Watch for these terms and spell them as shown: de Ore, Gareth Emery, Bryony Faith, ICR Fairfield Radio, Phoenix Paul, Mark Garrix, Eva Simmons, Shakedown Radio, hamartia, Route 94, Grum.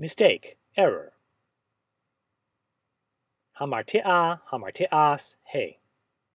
mistake, error. Hamartia, hamartias, he.